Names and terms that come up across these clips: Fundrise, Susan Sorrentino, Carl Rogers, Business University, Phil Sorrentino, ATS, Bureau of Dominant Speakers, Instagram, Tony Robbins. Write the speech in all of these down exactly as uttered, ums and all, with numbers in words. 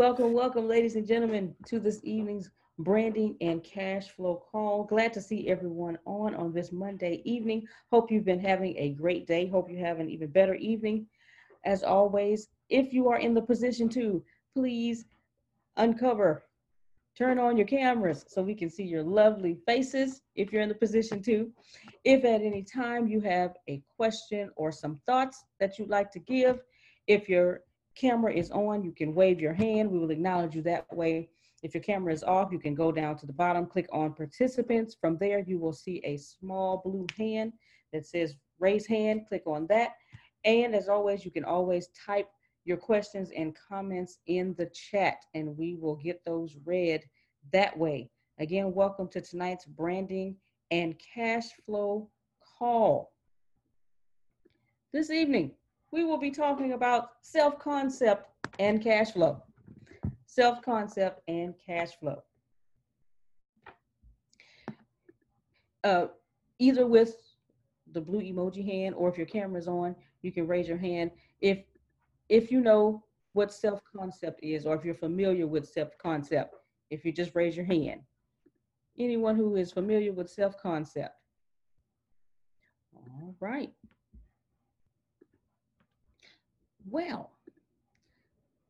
Welcome, welcome, ladies and gentlemen, to this evening's Branding and Cash Flow Call. Glad to see everyone on on this Monday evening. Hope you've been having a great day. Hope you have an even better evening. As always, if you are in the position to, please uncover, turn on your cameras so we can see your lovely faces if you're in the position to. If at any time you have a question or some thoughts that you'd like to give, if you're camera is on, you can wave your hand. We will acknowledge you that way. If your camera is off, you can go down to the bottom, click on participants. From there, you will see a small blue hand that says raise hand. Click on that. And as always, you can always type your questions and comments in the chat, and we will get those read that way. Again, welcome to tonight's Branding and Cash Flow Call. This evening, we will be talking about self-concept and cash flow. Self-concept and cash flow. Uh, either with the blue emoji hand, or if your camera's on, you can raise your hand. If, if you know what self-concept is, or if you're familiar with self-concept, if you just raise your hand. Anyone who is familiar with self-concept. All right. Well,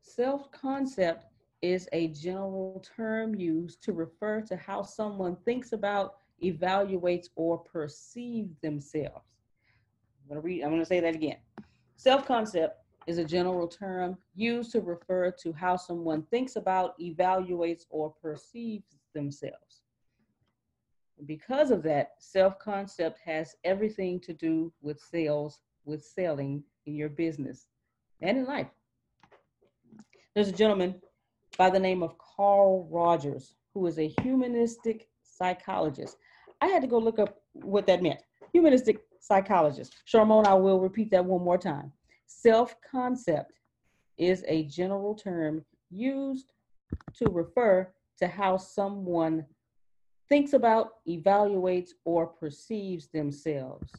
self-concept is a general term used to refer to how someone thinks about, evaluates, or perceives themselves. I'm going to read, I'm going to say that again. Self-concept is a general term used to refer to how someone thinks about, evaluates, or perceives themselves. Because of that, self-concept has everything to do with sales, with selling in your business and in life. There's a gentleman by the name of Carl Rogers, who is a humanistic psychologist. I had to go look up what that meant. Humanistic psychologist. Sharmone, I will repeat that one more time. Self-concept is a general term used to refer to how someone thinks about, evaluates, or perceives themselves.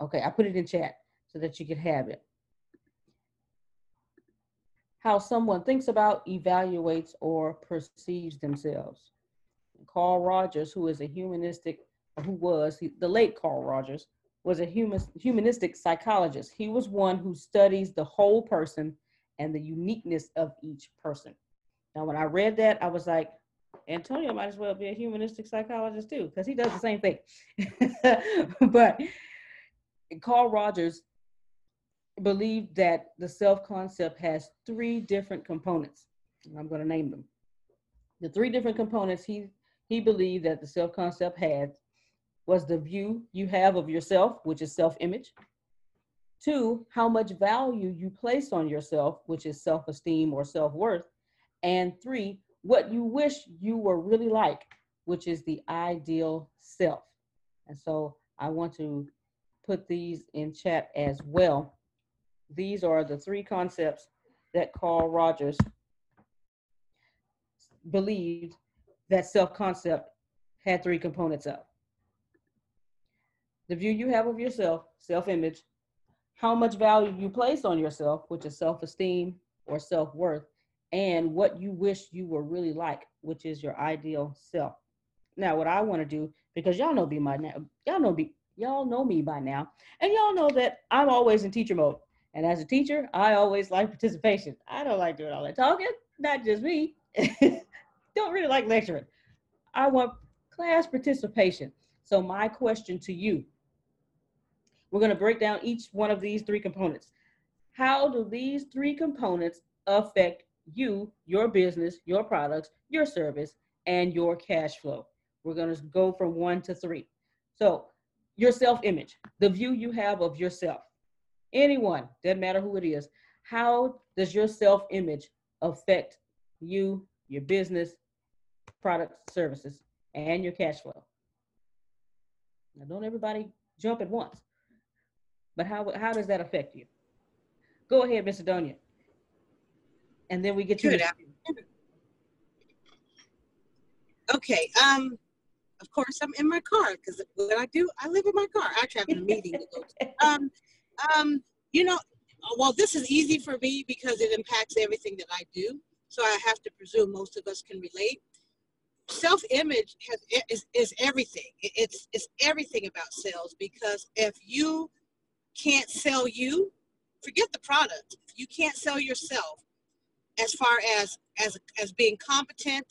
Okay, I put it in chat so that you can have it. How someone thinks about, evaluates, or perceives themselves. Carl Rogers, who is a humanistic, who was, the late Carl Rogers, was a human, humanistic psychologist. He was one who studies the whole person and the uniqueness of each person. Now, when I read that, I was like, Antonio might as well be a humanistic psychologist too, because he does the same thing. But Carl Rogers believe that the self-concept has three different components, and I'm going to name them. The three different components he he believed that the self-concept had was the view you have of yourself, which is self-image. Two, how much value you place on yourself, which is self-esteem or self-worth. And three, what you wish you were really like, which is the ideal self. And so I want to put these in chat as well. These are the three concepts that Carl Rogers believed that self-concept had three components of. The view you have of yourself, self-image, how much value you place on yourself, which is self-esteem or self-worth, and what you wish you were really like, which is your ideal self. Now, what I want to do, because y'all know me by now, y'all know me, y'all know me by now, and y'all know that I'm always in teacher mode. And as a teacher, I always like participation. I don't like doing all that talking, not just me. Don't really like lecturing. I want class participation. So my question to you, we're going to break down each one of these three components. How do these three components affect you, your business, your products, your service, and your cash flow? We're going to go from one to three. So your self-image, the view you have of yourself. Anyone, doesn't matter who it is. How does your self-image affect you, your business, products, services, and your cash flow? Now, don't everybody jump at once, but how how does that affect you? Go ahead, Mister Donia, and then we get you. Okay. Um. Of course, I'm in my car because what I do, I live in my car. I travel to meetings. Um. Um, you know, well, this is easy for me because it impacts everything that I do. so I have to presume most of us can relate. Self-image has, is, is everything. It's, it's everything about sales, because if you can't sell you, forget the product. If you can't sell yourself as far as, as, as being competent,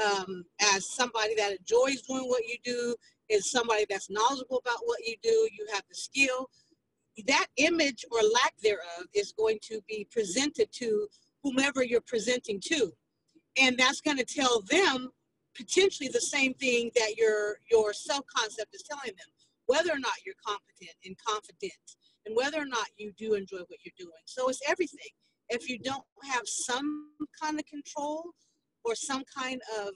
um, as somebody that enjoys doing what you do, is somebody that's knowledgeable about what you do, you have the skill, that image or lack thereof is going to be presented to whomever you're presenting to. And that's going to tell them potentially the same thing that your, your self-concept is telling them, whether or not you're competent and confident and whether or not you do enjoy what you're doing. So it's everything. If you don't have some kind of control or some kind of,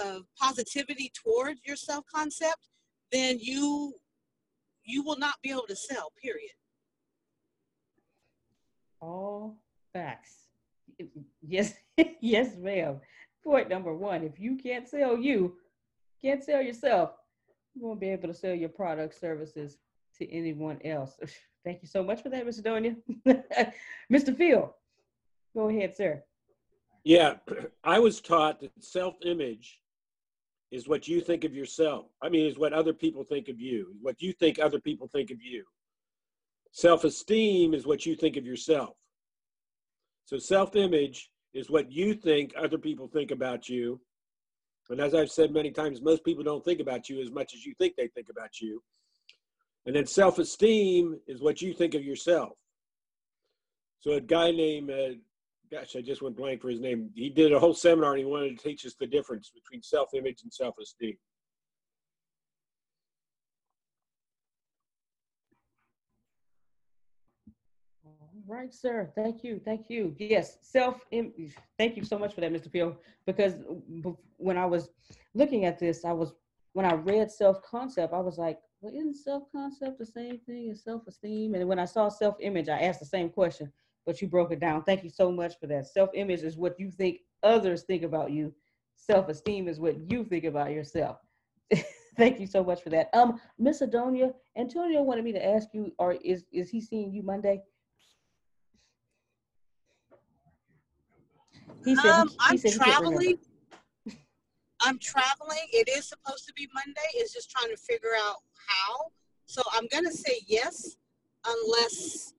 of positivity toward your self-concept, then you, you will not be able to sell, period. All facts. Yes, yes, ma'am. Point number one, if you can't sell you, can't sell yourself, you won't be able to sell your products, services to anyone else. Thank you so much for that, Mister Donia. Mister Field, go ahead, sir. Yeah, I was taught that self-image is what you think of yourself. I mean, is what other people think of you, what you think other people think of you. Self-esteem is what you think of yourself. So self-image is what you think other people think about you. And as I've said many times, most people don't think about you as much as you think they think about you. And then self-esteem is what you think of yourself. So a guy named, uh, gosh, I just went blank for his name. He did a whole seminar and he wanted to teach us the difference between self-image and self-esteem. Right, sir. Thank you. Thank you. Yes. Self. Thank you so much for that, Mister Peel, because when I was looking at this, I was, when I read self-concept, I was like, well, isn't self-concept the same thing as self-esteem? And when I saw self-image, I asked the same question, but you broke it down. Thank you so much for that. Self-image is what you think others think about you. Self-esteem is what you think about yourself. Thank you so much for that. Um, Miss Adonia, Antonio wanted me to ask you, or is, is he seeing you Monday? He said, um, I'm he traveling. I'm traveling. It is supposed to be Monday. It's just trying to figure out how. So I'm going to say yes, unless,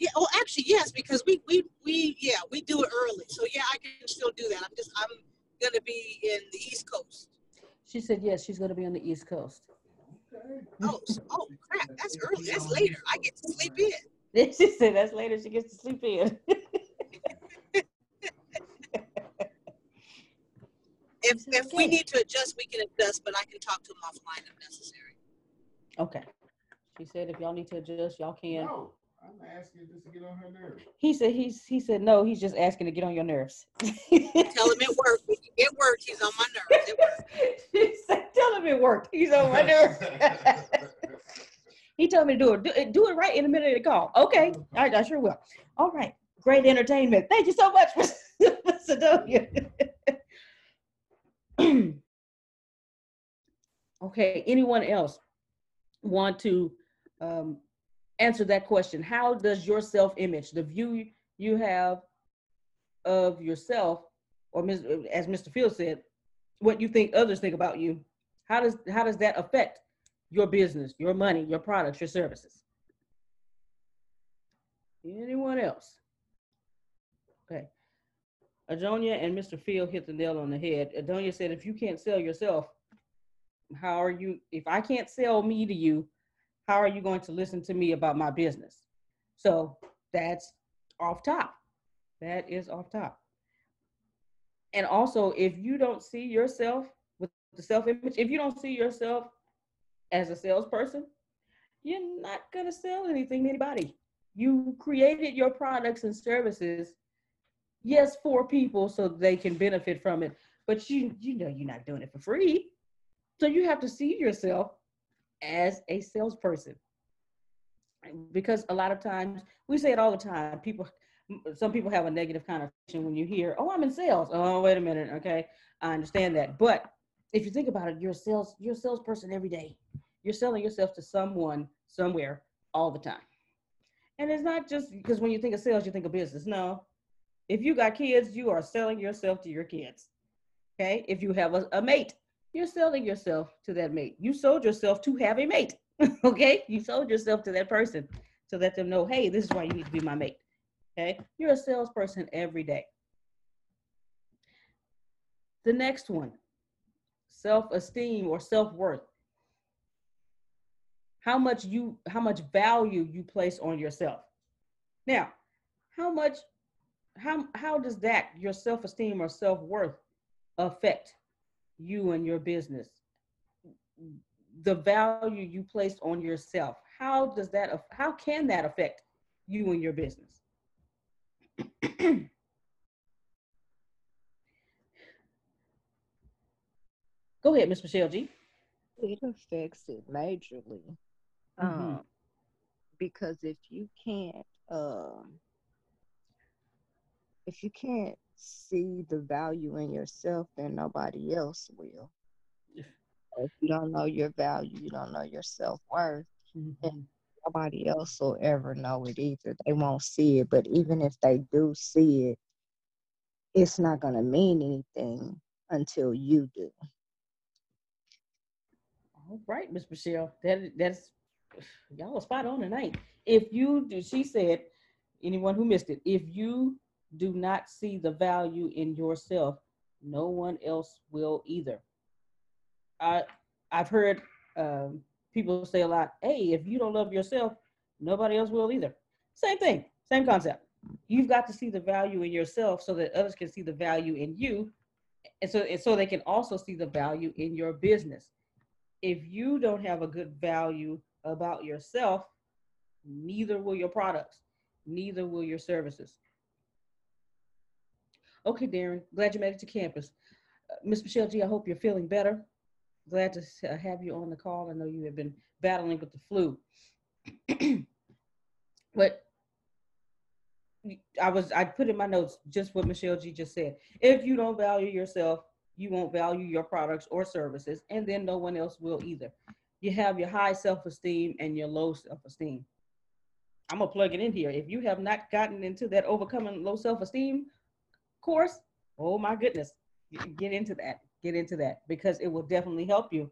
yeah, well, actually, yes, because we, we, we, yeah, we do it early. So yeah, I can still do that. I'm just, I'm going to be in the East Coast. She said, yes, she's going to be on the East Coast. Oh, so, oh crap. That's early. That's later. I get to sleep in. She said that's later. She gets to sleep in. If, if we need to adjust, we can adjust, but I can talk to them offline if necessary. Okay. She said if y'all need to adjust, y'all can. No, I'm asking just to get on her nerves. He said, he's, he said no, he's just asking to get on your nerves. Tell him it worked. It worked. He's on my nerves. It worked. She said, tell him it worked. He's on my nerves. He told me to do it. Do, do it right in the middle of the call. Okay. I, I sure will. All right. Great entertainment. Thank you so much, Miz Adonia. Okay, anyone else want to um, answer that question? How does your self-image, the view you have of yourself, or as Mister Field said, what you think others think about you, how does, how does that affect your business, your money, your products, your services? Anyone else? Okay. Adonia and Mister Field hit the nail on the head. Adonia said, if you can't sell yourself, how are you, if I can't sell me to you, how are you going to listen to me about my business? So that's off top. That is off top. And also, if you don't see yourself with the self-image, if you don't see yourself as a salesperson, you're not going to sell anything to anybody. You created your products and services, yes, for people so they can benefit from it, but you you know you're not doing it for free. So you have to see yourself as a salesperson, because a lot of times, we say it all the time, people, some people have a negative connotation when you hear, oh, I'm in sales. Oh, wait a minute, okay, I understand that. But if you think about it, you're a sales, you're a salesperson every day. You're selling yourself to someone somewhere all the time. And it's not just, because when you think of sales, you think of business. No. If you got kids, you are selling yourself to your kids. Okay. If you have a, a mate, you're selling yourself to that mate. You sold yourself to have a mate. Okay. You sold yourself to that person to let them know, hey, this is why you need to be my mate. Okay. You're a salesperson every day. The next one, self-esteem or self-worth. How much you, how much value you place on yourself. Now, how much, how, how does that, your self-esteem or self-worth affect you and your business? The value you place on yourself. How does that, how can that affect you and your business? Go ahead, Miz Michelle G. It affects it majorly. Mm-hmm. um, because if you can't, uh, if you can't see the value in yourself, then nobody else will. Yeah. If you don't know your value, you don't know your self-worth, mm-hmm. and nobody else will ever know it either. They won't see it, but even if they do see it, it's not going to mean anything until you do. All right, Miz Michelle, that that's y'all are spot on tonight. If you do, she said, anyone who missed it, if you do not see the value in yourself, no one else will either. I I've heard um, people say a lot, hey, if you don't love yourself, nobody else will either. Same thing, same concept. You've got to see the value in yourself so that others can see the value in you, and so and so they can also see the value in your business. If you don't have a good value about yourself, neither will your products, neither will your services. Okay, Darren, glad you made it to campus. Uh, Miz Michelle G, I hope you're feeling better. Glad to uh, have you on the call. I know you have been battling with the flu. But I was, I put in my notes just what Michelle G just said. If you don't value yourself, you won't value your products or services, and then no one else will either. You have your high self-esteem and your low self-esteem. I'm gonna plug it in here. If you have not gotten into that overcoming low self-esteem course, oh my goodness, get into that, get into that, because it will definitely help you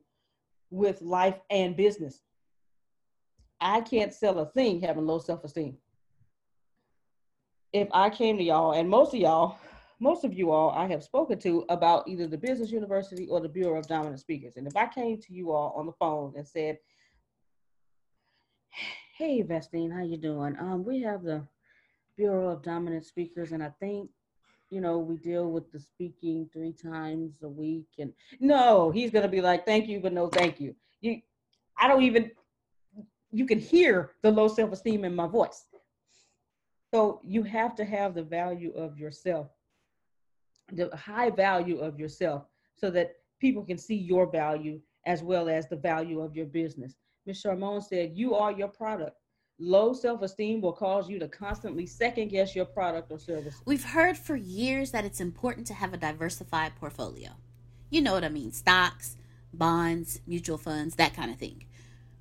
with life and business. I can't sell a thing having low self-esteem. If I came to y'all, and most of y'all, Most of you all I have spoken to about either the Business University or the Bureau of Dominant Speakers. And if I came to you all on the phone and said, hey, Vestine, how you doing? Um, we have the Bureau of Dominant Speakers, and I think, you know, we deal with the speaking three times a week. And no, he's going to be like, thank you, but no, thank you. You, I don't even, you can hear the low self-esteem in my voice. So you have to have the value of yourself, the high value of yourself, so that people can see your value as well as the value of your business. Miz Charmone said, you are your product. Low self-esteem will cause you to constantly second guess your product or service. We've heard for years that it's important to have a diversified portfolio. You know what I mean? Stocks, bonds, mutual funds, that kind of thing.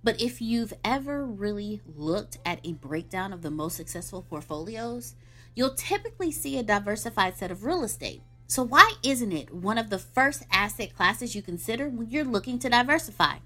But if you've ever really looked at a breakdown of the most successful portfolios, you'll typically see a diversified set of real estate. So why isn't it one of the first asset classes you consider when you're looking to diversify?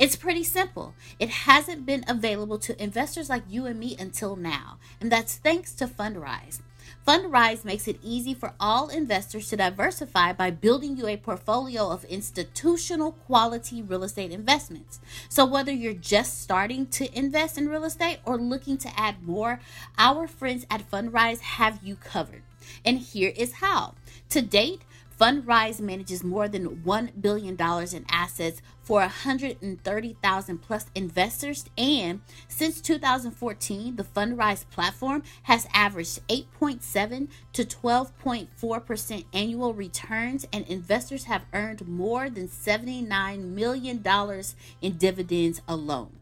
It's pretty simple. It hasn't been available to investors like you and me until now, and that's thanks to Fundrise. Fundrise makes it easy for all investors to diversify by building you a portfolio of institutional quality real estate investments. So whether you're just starting to invest in real estate or looking to add more, our friends at Fundrise have you covered. And here is how. To date, Fundrise manages more than one billion dollars in assets for one hundred thirty thousand plus investors. And since two thousand fourteen, the Fundrise platform has averaged eight point seven to twelve point four percent annual returns, and investors have earned more than seventy-nine million dollars in dividends alone.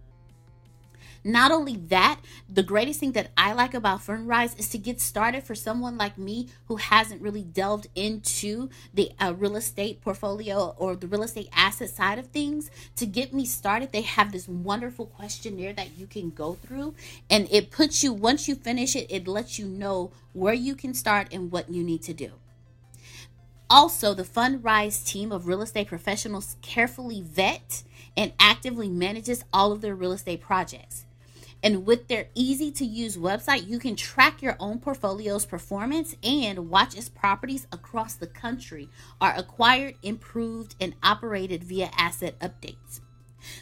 Not only that, the greatest thing that I like about Fundrise is to get started for someone like me who hasn't really delved into the uh, real estate portfolio or the real estate asset side of things. To get me started, they have this wonderful questionnaire that you can go through, and it puts you, once you finish it, it lets you know where you can start and what you need to do. Also, the Fundrise team of real estate professionals carefully vet and actively manages all of their real estate projects. And with their easy-to-use website, you can track your own portfolio's performance and watch as properties across the country are acquired, improved, and operated via asset updates.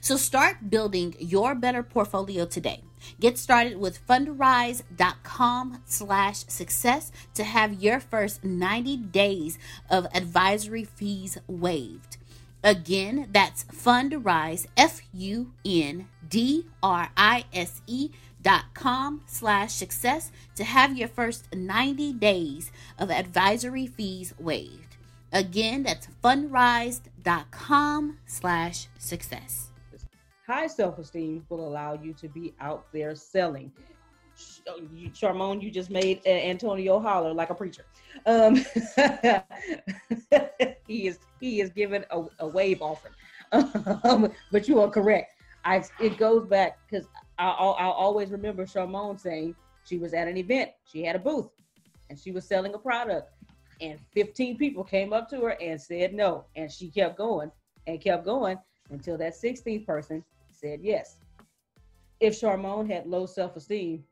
So start building your better portfolio today. Get started with fundrise.com slash success to have your first ninety days of advisory fees waived. Again, that's Fundrise, F U N D R I S E dot com slash success to have your first ninety days of advisory fees waived. Again, that's fundrise.com slash success. High self-esteem will allow you to be out there selling. Charmone, you just made uh, Antonio holler like a preacher. Um, he is he is giving a, a wave offering, um, but you are correct. I it goes back because I I always remember Charmone saying she was at an event, she had a booth, and she was selling a product, and fifteen people came up to her and said no, and she kept going and kept going until that sixteenth person said yes. If Charmone had low self-esteem,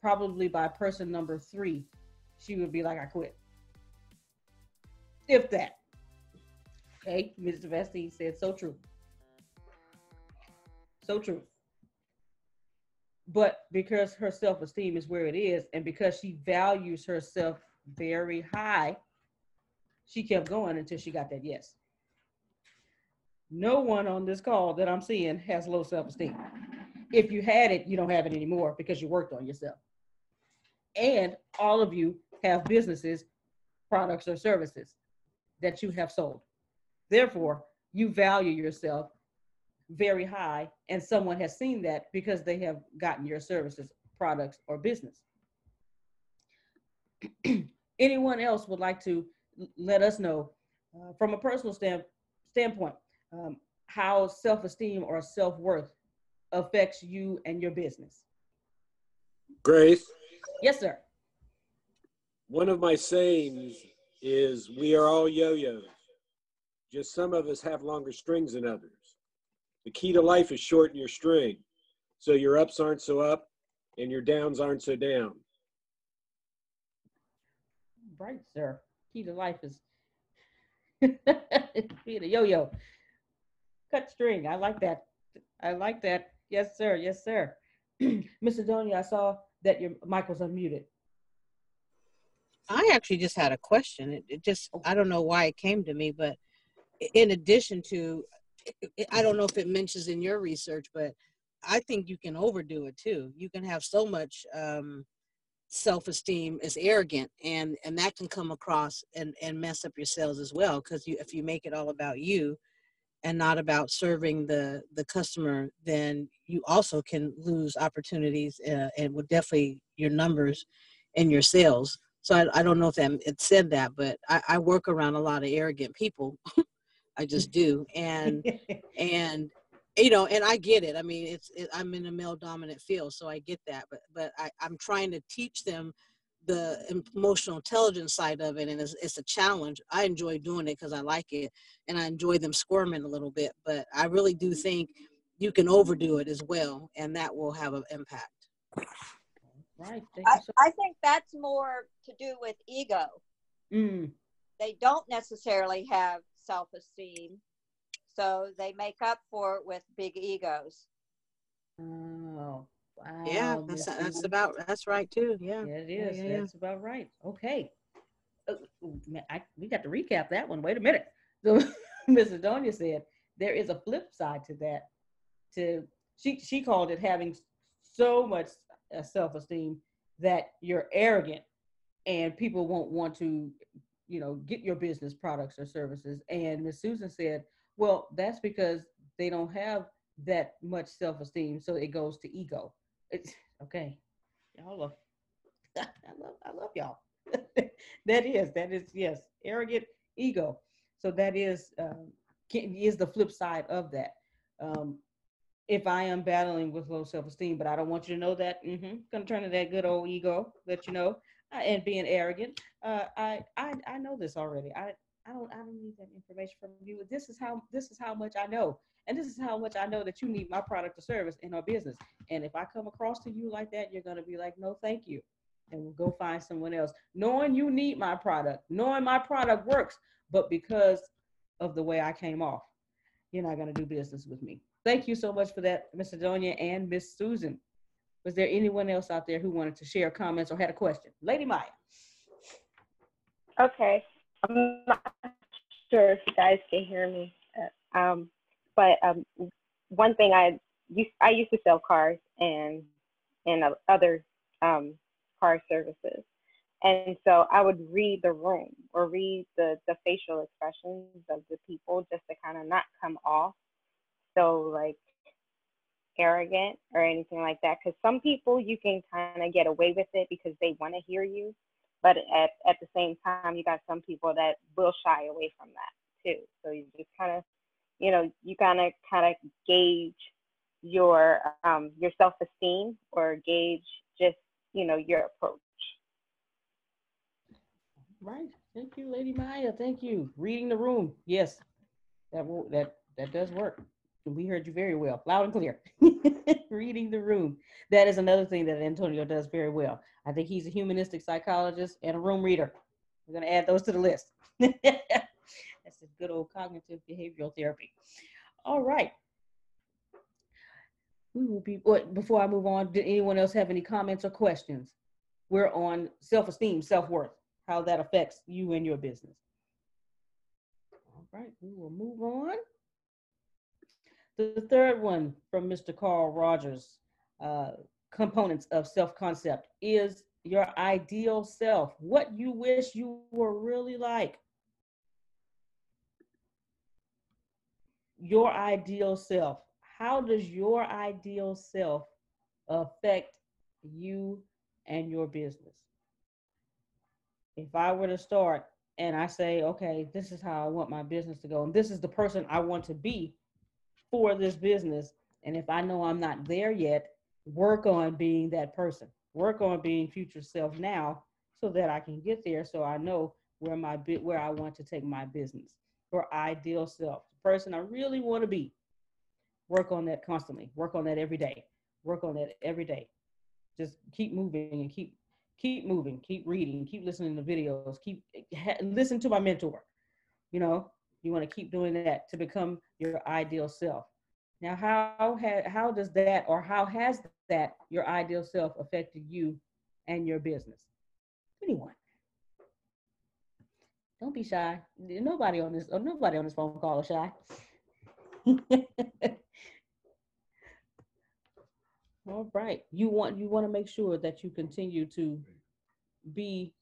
probably by person number three, she would be like, I quit. If that. Okay, Mister Vestine said, so true. So true. But because her self-esteem is where it is, and because she values herself very high, she kept going until she got that yes. No one on this call that I'm seeing has low self-esteem. If you had it, you don't have it anymore because you worked on yourself. And all of you have businesses, products, or services that you have sold. Therefore, you value yourself very high, and someone has seen that because they have gotten your services, products, or business. Anyone else would like to let us know uh, from a personal stand- standpoint um, how self-esteem or self-worth affects you and your business? Grace? Yes, sir. One of my sayings is we are all yo-yos. Just some of us have longer strings than others. The key to life is shorten your string so your ups aren't so up and your downs aren't so down. Right, sir. Key to life is being a yo-yo. Cut string. I like that. I like that. Yes, sir. Yes, sir. Mister Donia, I saw that your mic was unmuted. I actually just had a question. It, it just, I don't know why it came to me, but in addition to, I don't know if it mentions in your research, but I think you can overdo it too. You can have so much um, self-esteem as arrogant, and, and that can come across and, and mess up your sales as well, because you, if you make it all about you and not about serving the, the customer, then you also can lose opportunities uh, and would definitely your numbers and your sales. So I, I don't know if that it said that, but I, I work around a lot of arrogant people. I just do. And, and, you know, and I get it. I mean, it's, it, I'm in a male dominant field, so I get that, but, but I, I'm trying to teach them the emotional intelligence side of it, and it's, it's a challenge. I enjoy doing it because I like it, and I enjoy them squirming a little bit, but I really do think you can overdo it as well, and that will have an impact. Right. I, I think that's more to do with ego. Mm. They don't necessarily have self-esteem, so they make up for it with big egos. Oh. Wow. Yeah, that's, that's about, that's right too. Yeah, yeah it is. Yeah, yeah. That's about right. Okay. Uh, I, we got to recap that one. Wait a minute. So Missus Donia said, there is a flip side to that. To she, she called it having so much uh, self-esteem that you're arrogant and people won't want to, you know, get your business, products, or services. And Miss Susan said, well, that's because they don't have that much self-esteem. So it goes to ego. It's okay. Y'all are, I love, I love y'all. That is, that is, yes, arrogant ego. So that is, um, can, is the flip side of that. Um, if I am battling with low self-esteem, but I don't want you to know that, mm-hmm, gonna turn to that good old ego, let you know, uh, and being arrogant. Uh, I, I, I know this already. I, I don't, I don't need that information from you. This is how, this is how much I know. And this is how much I know that you need my product or service in our business. And if I come across to you like that, you're going to be like, no, thank you. And we'll go find someone else, knowing you need my product, knowing my product works, but because of the way I came off, you're not going to do business with me. Thank you so much for that, Miz Adonia and Miss Susan. Was there anyone else out there who wanted to share comments or had a question? Lady Maya. Okay. I'm not sure if you guys can hear me. Uh, um, But um, one thing I used, I used to sell cars and and other um, car services, and so I would read the room or read the, the facial expressions of the people just to kind of not come off so like arrogant or anything like that. Because some people you can kind of get away with it because they want to hear you, but at at the same time you got some people that will shy away from that too. So you just kind of, you know, you gotta kind of gauge your um, your self-esteem or gauge just, you know, your approach. Right. Thank you, Lady Maya. Thank you. Reading the room. Yes, that will, that that does work. We heard you very well, loud and clear. Reading the room. That is another thing that Antonio does very well. I think he's a humanistic psychologist and a room reader. We're gonna add those to the list. That's a good old cognitive behavioral therapy. All right. We will be, before I move on, did anyone else have any comments or questions? We're on self-esteem, self-worth, how that affects you and your business. All right, we will move on. The third one from Mister Carl Rogers, uh, components of self-concept is your ideal self, what you wish you were really like. Your ideal self. How does your ideal self affect you and your business? If I were to start and I say, okay, this is how I want my business to go, and this is the person I want to be for this business. And if I know I'm not there yet, work on being that person. Work on being future self now so that I can get there, so I know where my bit where I want to take my business. Your ideal self, the person I really want to be. Work on that constantly. Work on that every day. Work on that every day. Just keep moving and keep keep moving. Keep reading. Keep listening to videos. Keep ha- listen to my mentor. You know, you want to keep doing that to become your ideal self. Now, how ha- how does that, or how has that, your ideal self affected you and your business? Anyone? Don't be shy. Nobody on this, or nobody on this phone call is shy. All right. You want you want to make sure that you continue to be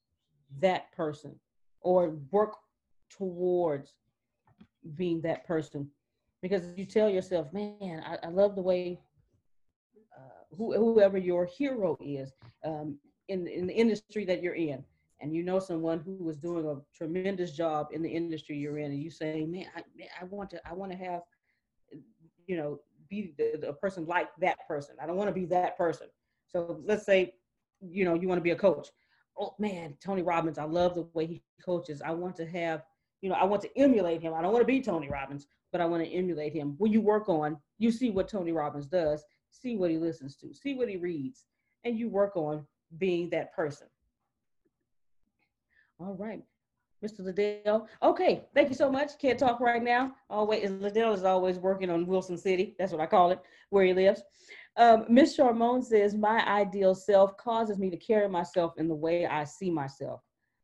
that person, or work towards being that person, because you tell yourself, "Man, I, I love the way uh, who, whoever your hero is um, in in the industry that you're in." And you know someone who is doing a tremendous job in the industry you're in, and you say, man, I, I want to, I want to have, you know, be a person like that person. I don't want to be that person. So let's say, you know, you want to be a coach. Oh man, Tony Robbins, I love the way he coaches. I want to have, you know, I want to emulate him. I don't want to be Tony Robbins, but I want to emulate him. When you work on, you see what Tony Robbins does, see what he listens to, see what he reads, and you work on being that person. All right, Mister Liddell. Okay, thank you so much. Can't talk right now. Always, Liddell is always working on Wilson City. That's what I call it, where he lives. Um, Miz Charmone says, my ideal self causes me to carry myself in the way I see myself.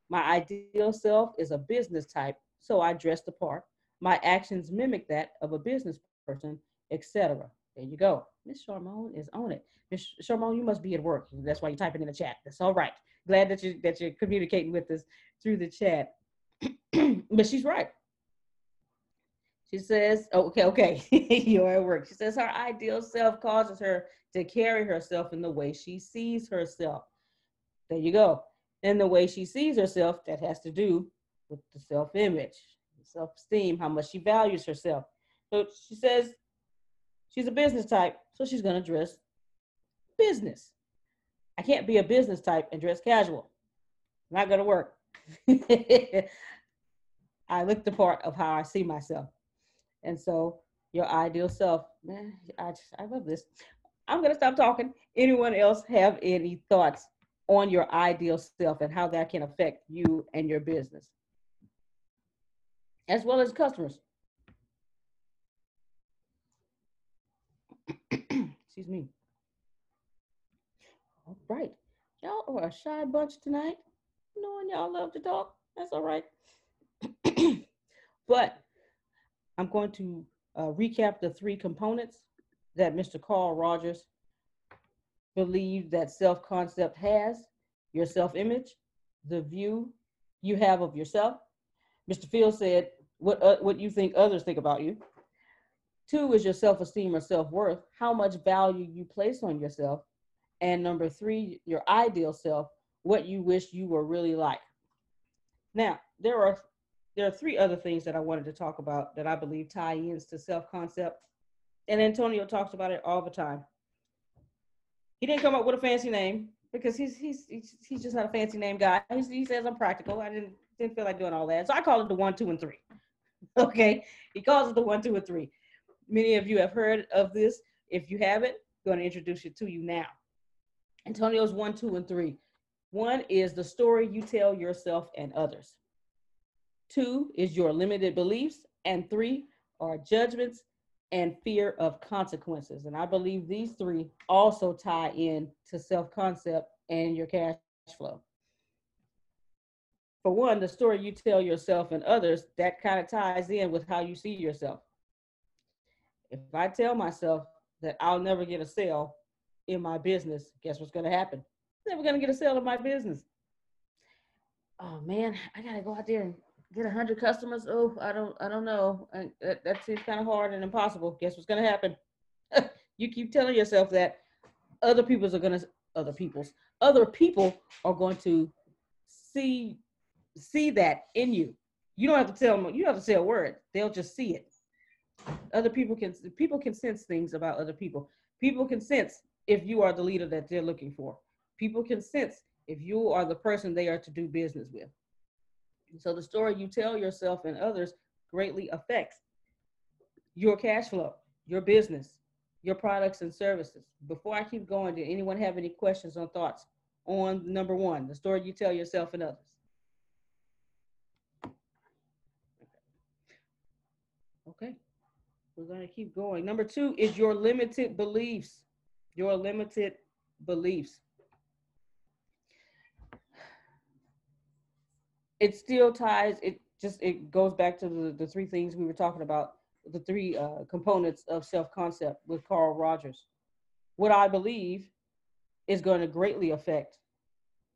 My ideal self is a business type, so I dress the part. My actions mimic that of a business person, et cetera. There you go. Miz Charmone is on it. Miz Charmone, you must be at work. That's why you're typing in the chat. That's all right. Glad that, you, that you're communicating with us through the chat. But she's right. She says, okay, okay, you're at work. She says her ideal self causes her to carry herself in the way she sees herself. There you go. And the way she sees herself, that has to do with the self-image, self-esteem, how much she values herself. So she says she's a business type, so she's going to dress business. I can't be a business type and dress casual. Not going to work. I look the part of how I see myself. And so your ideal self, man, I, just, I love this. I'm going to stop talking. Anyone else have any thoughts on your ideal self and how that can affect you and your business, as well as customers? Excuse me. All right. Y'all are a shy bunch tonight. Knowing y'all love to talk, that's all right. But I'm going to uh, recap the three components that Mister Carl Rogers believed that self-concept has: your self-image, the view you have of yourself. Mister Field said, what, uh, what you think others think about you. Two is your self-esteem or self-worth, how much value you place on yourself. And number three, your ideal self, what you wish you were really like. Now, there are there are three other things that I wanted to talk about that I believe tie ins to self-concept. And Antonio talks about it all the time. He didn't come up with a fancy name because he's he's he's, he's just not a fancy name guy. He's, he says, I'm practical. I didn't didn't feel like doing all that. So I call it the one, two, and three. Okay. He calls it the one, two, and three. Many of you have heard of this. If you haven't, I'm going to introduce it to you now. Antonio's one, two, and three. One is the story you tell yourself and others. Two is your limited beliefs. And three are judgments and fear of consequences. And I believe these three also tie in to self-concept and your cash flow. For one, the story you tell yourself and others, that kind of ties in with how you see yourself. If I tell myself that I'll never get a sale in my business, guess what's going to happen? I'm never going to get a sale in my business. Oh man, I got to go out there and get a hundred customers. Oh, I don't, I don't know. I, that, that seems kind of hard and impossible. Guess what's going to happen? You keep telling yourself that, other people's are going to, other people's, other people are going to see, see that in you. You don't have to tell them, you don't have to say a word. They'll just see it. Other people can, people can sense things about other people. People can sense if you are the leader that they're looking for. People can sense if you are the person they are to do business with. So the story you tell yourself and others greatly affects your cash flow, your business, your products and services. Before I keep going, did anyone have any questions or thoughts on number one, the story you tell yourself and others? Okay, we're gonna keep going. Number two is your limited beliefs, your limited beliefs. It still ties, it just, it goes back to the, the three things we were talking about, the three uh, components of self-concept with Carl Rogers. What I believe is going to greatly affect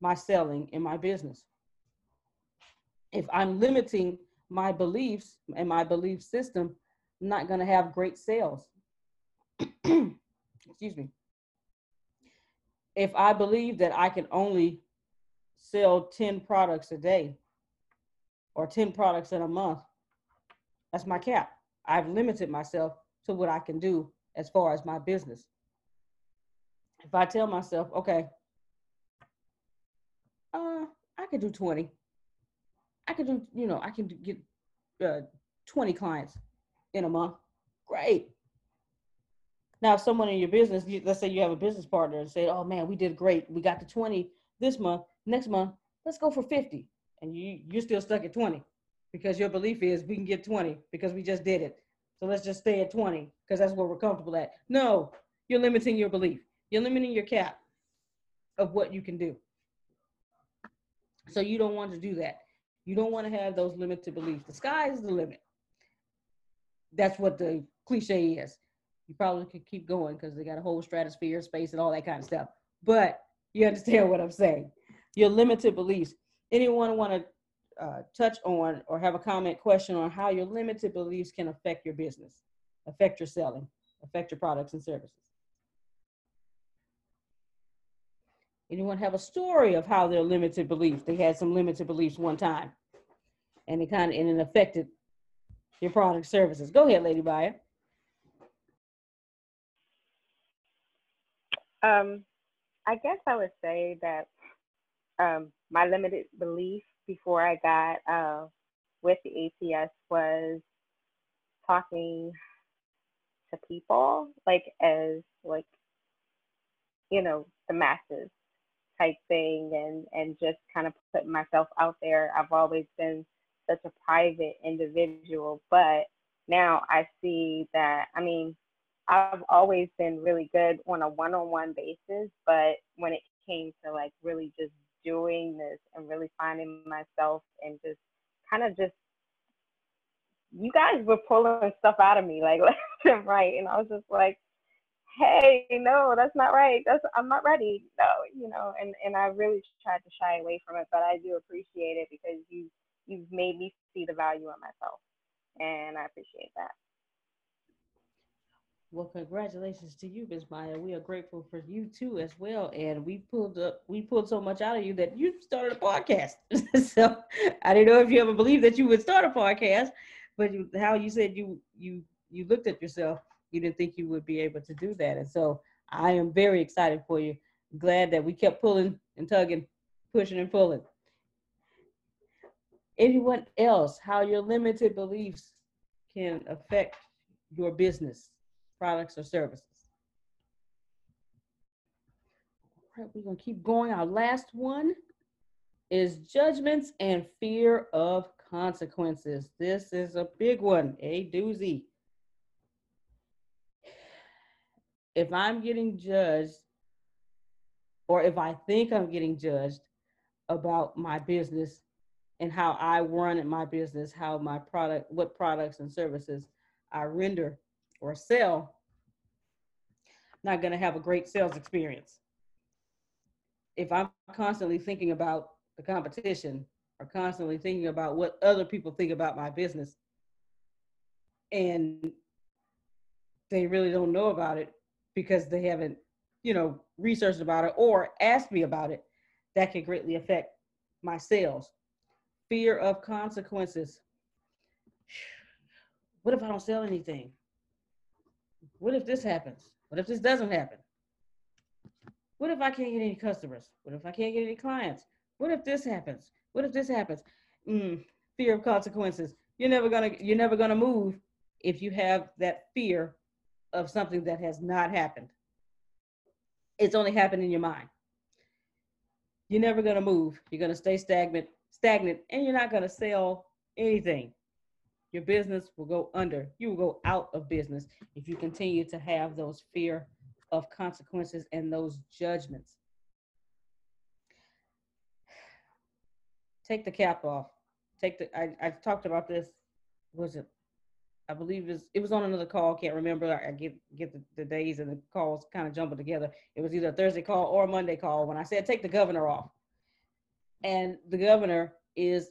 my selling in my business. If I'm limiting my beliefs and my belief system, I'm not going to have great sales. Excuse me. If I believe that I can only sell ten products a day, or ten products in a month, that's my cap. I've limited myself to what I can do as far as my business. If I tell myself, okay, uh, I could do twenty. I could do, you know, I can get uh, twenty clients in a month. Great. Now, if someone in your business, you, let's say you have a business partner and say, oh man, we did great. We got to twenty this month. Next month, let's go for fifty. And you, you're still stuck at twenty because your belief is we can get twenty because we just did it. So let's just stay at twenty because that's what we're comfortable at. No, you're limiting your belief. You're limiting your cap of what you can do. So you don't want to do that. You don't want to have those limited beliefs. The sky is the limit. That's what the cliche is. You probably could keep going because they got a whole stratosphere, space, and all that kind of stuff. But you understand what I'm saying. Your limited beliefs. Anyone want to uh, touch on or have a comment question on how your limited beliefs can affect your business, affect your selling, affect your products and services. Anyone have a story of how their limited beliefs, they had some limited beliefs one time and it kind of, and it affected your product services? Go ahead, Lady Buyer. Um, I guess I would say that um, my limited belief before I got uh, with the A T S was talking to people, like as like, you know, the masses type thing, and, and just kind of putting myself out there. I've always been such a private individual, but now I see that, I mean, I've always been really good on a one-on-one basis, but when it came to like really just doing this and really finding myself and just kind of just, you guys were pulling stuff out of me like left and right. And I was just like, hey, no, that's not right. That's, I'm not ready. No, you know, and, and I really tried to shy away from it, but I do appreciate it because you, you've made me see the value in myself. And I appreciate that. Well, congratulations to you, Miz Maya. We are grateful for you too, as well. And we pulled up, we pulled so much out of you that you started a podcast. So I didn't know if you ever believed that you would start a podcast, but you, how you said you you you looked at yourself, you didn't think you would be able to do that. And so I am very excited for you. Glad that we kept pulling and tugging, pushing and pulling. Anyone else? How your limited beliefs can affect your business, products or services? All right, we're gonna keep going. Our last one is judgments and fear of consequences. This is a big one, a doozy. If I'm getting judged, or if I think I'm getting judged about my business and how I run my business, how my product, what products and services I render or sell, not gonna have a great sales experience. If I'm constantly thinking about the competition or constantly thinking about what other people think about my business and they really don't know about it because they haven't, you know, researched about it or asked me about it, that can greatly affect my sales. Fear of consequences. What if I don't sell anything? What if this happens? What if this doesn't happen? What if I can't get any customers? What if I can't get any clients? What if this happens? What if this happens? Mm, fear of consequences. You're never gonna, you're never gonna move if you have that fear of something that has not happened. It's only happened in your mind. You're never gonna move. You're gonna stay stagnant, stagnant, and you're not gonna sell anything. Your business will go under. You will go out of business if you continue to have those fear of consequences and those judgments. Take the cap off. Take the. I, I talked about this. Was it? I believe it was, it was on another call. Can't remember. I, I get get the, the days and the calls kind of jumbled together. It was either a Thursday call or a Monday call when I said take the governor off. And the governor is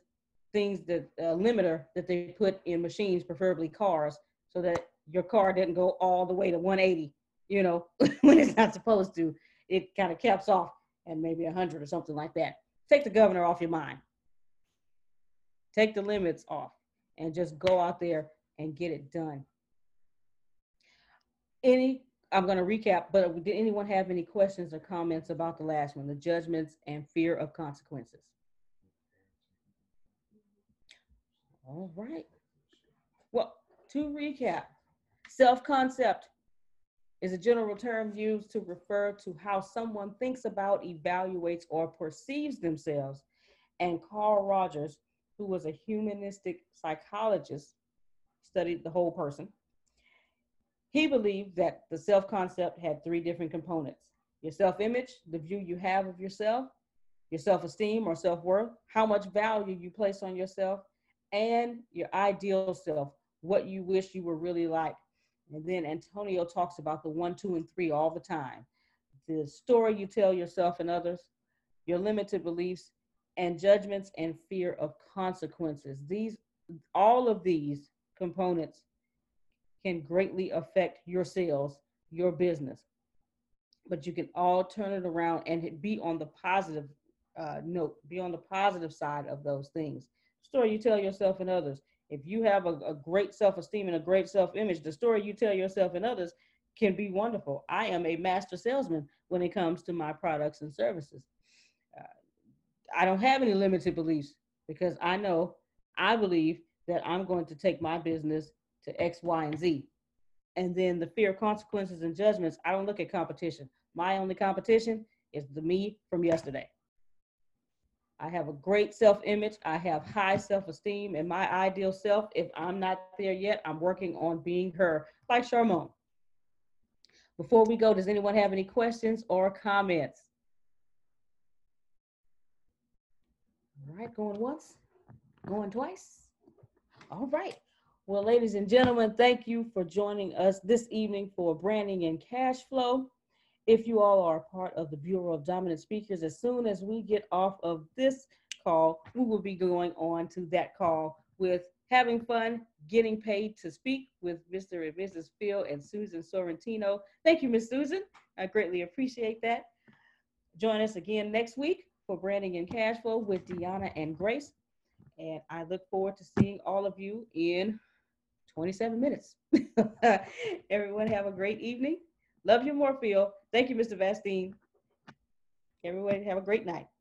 things that uh, limiter that they put in machines, preferably cars, so that your car doesn't go all the way to one eighty, you know, when it's not supposed to. It kind of caps off and maybe one hundred or something like that. Take the governor off your mind. Take the limits off and just go out there and get it done. Any, I'm going to recap, but did anyone have any questions or comments about the last one, the judgments and fear of consequences? All right. Well, to recap, self-concept is a general term used to refer to how someone thinks about, evaluates, or perceives themselves. And Carl Rogers, who was a humanistic psychologist, studied the whole person. He believed that the self-concept had three different components: your self-image, the view you have of yourself, your self-esteem or self-worth, how much value you place on yourself, and your ideal self, what you wish you were really like. And then Antonio talks about the one, two, and three all the time. The story you tell yourself and others, your limited beliefs, and judgments and fear of consequences. These, all of these components can greatly affect your sales, your business, but you can all turn it around and be on the positive uh, note, be on the positive side of those things. Story you tell yourself and others. If you have a, a great self-esteem and a great self-image, the story you tell yourself and others can be wonderful. I am a master salesman when it comes to my products and services. Uh, I don't have any limited beliefs because I know, I believe that I'm going to take my business to X, Y, and Z. And then the fear of consequences and judgments, I don't look at competition. My only competition is the me from yesterday. I have a great self-image. I have high self-esteem, and my ideal self, if I'm not there yet, I'm working on being her, like Charmone. Before we go, does anyone have any questions or comments? All right, going once, going twice. All right. Well, ladies and gentlemen, thank you for joining us this evening for Branding and Cash Flow. If you all are part of the Bureau of Dominant Speakers, as soon as we get off of this call, we will be going on to that call with Having Fun, Getting Paid to Speak with Mister and Missus Phil and Susan Sorrentino. Thank you, Miss Susan. I greatly appreciate that. Join us again next week for Branding and Cash Flow with Deanna and Grace. And I look forward to seeing all of you in twenty-seven minutes. Everyone have a great evening. Love you more, Phil. Thank you, Mister Vastine. Everyone have a great night.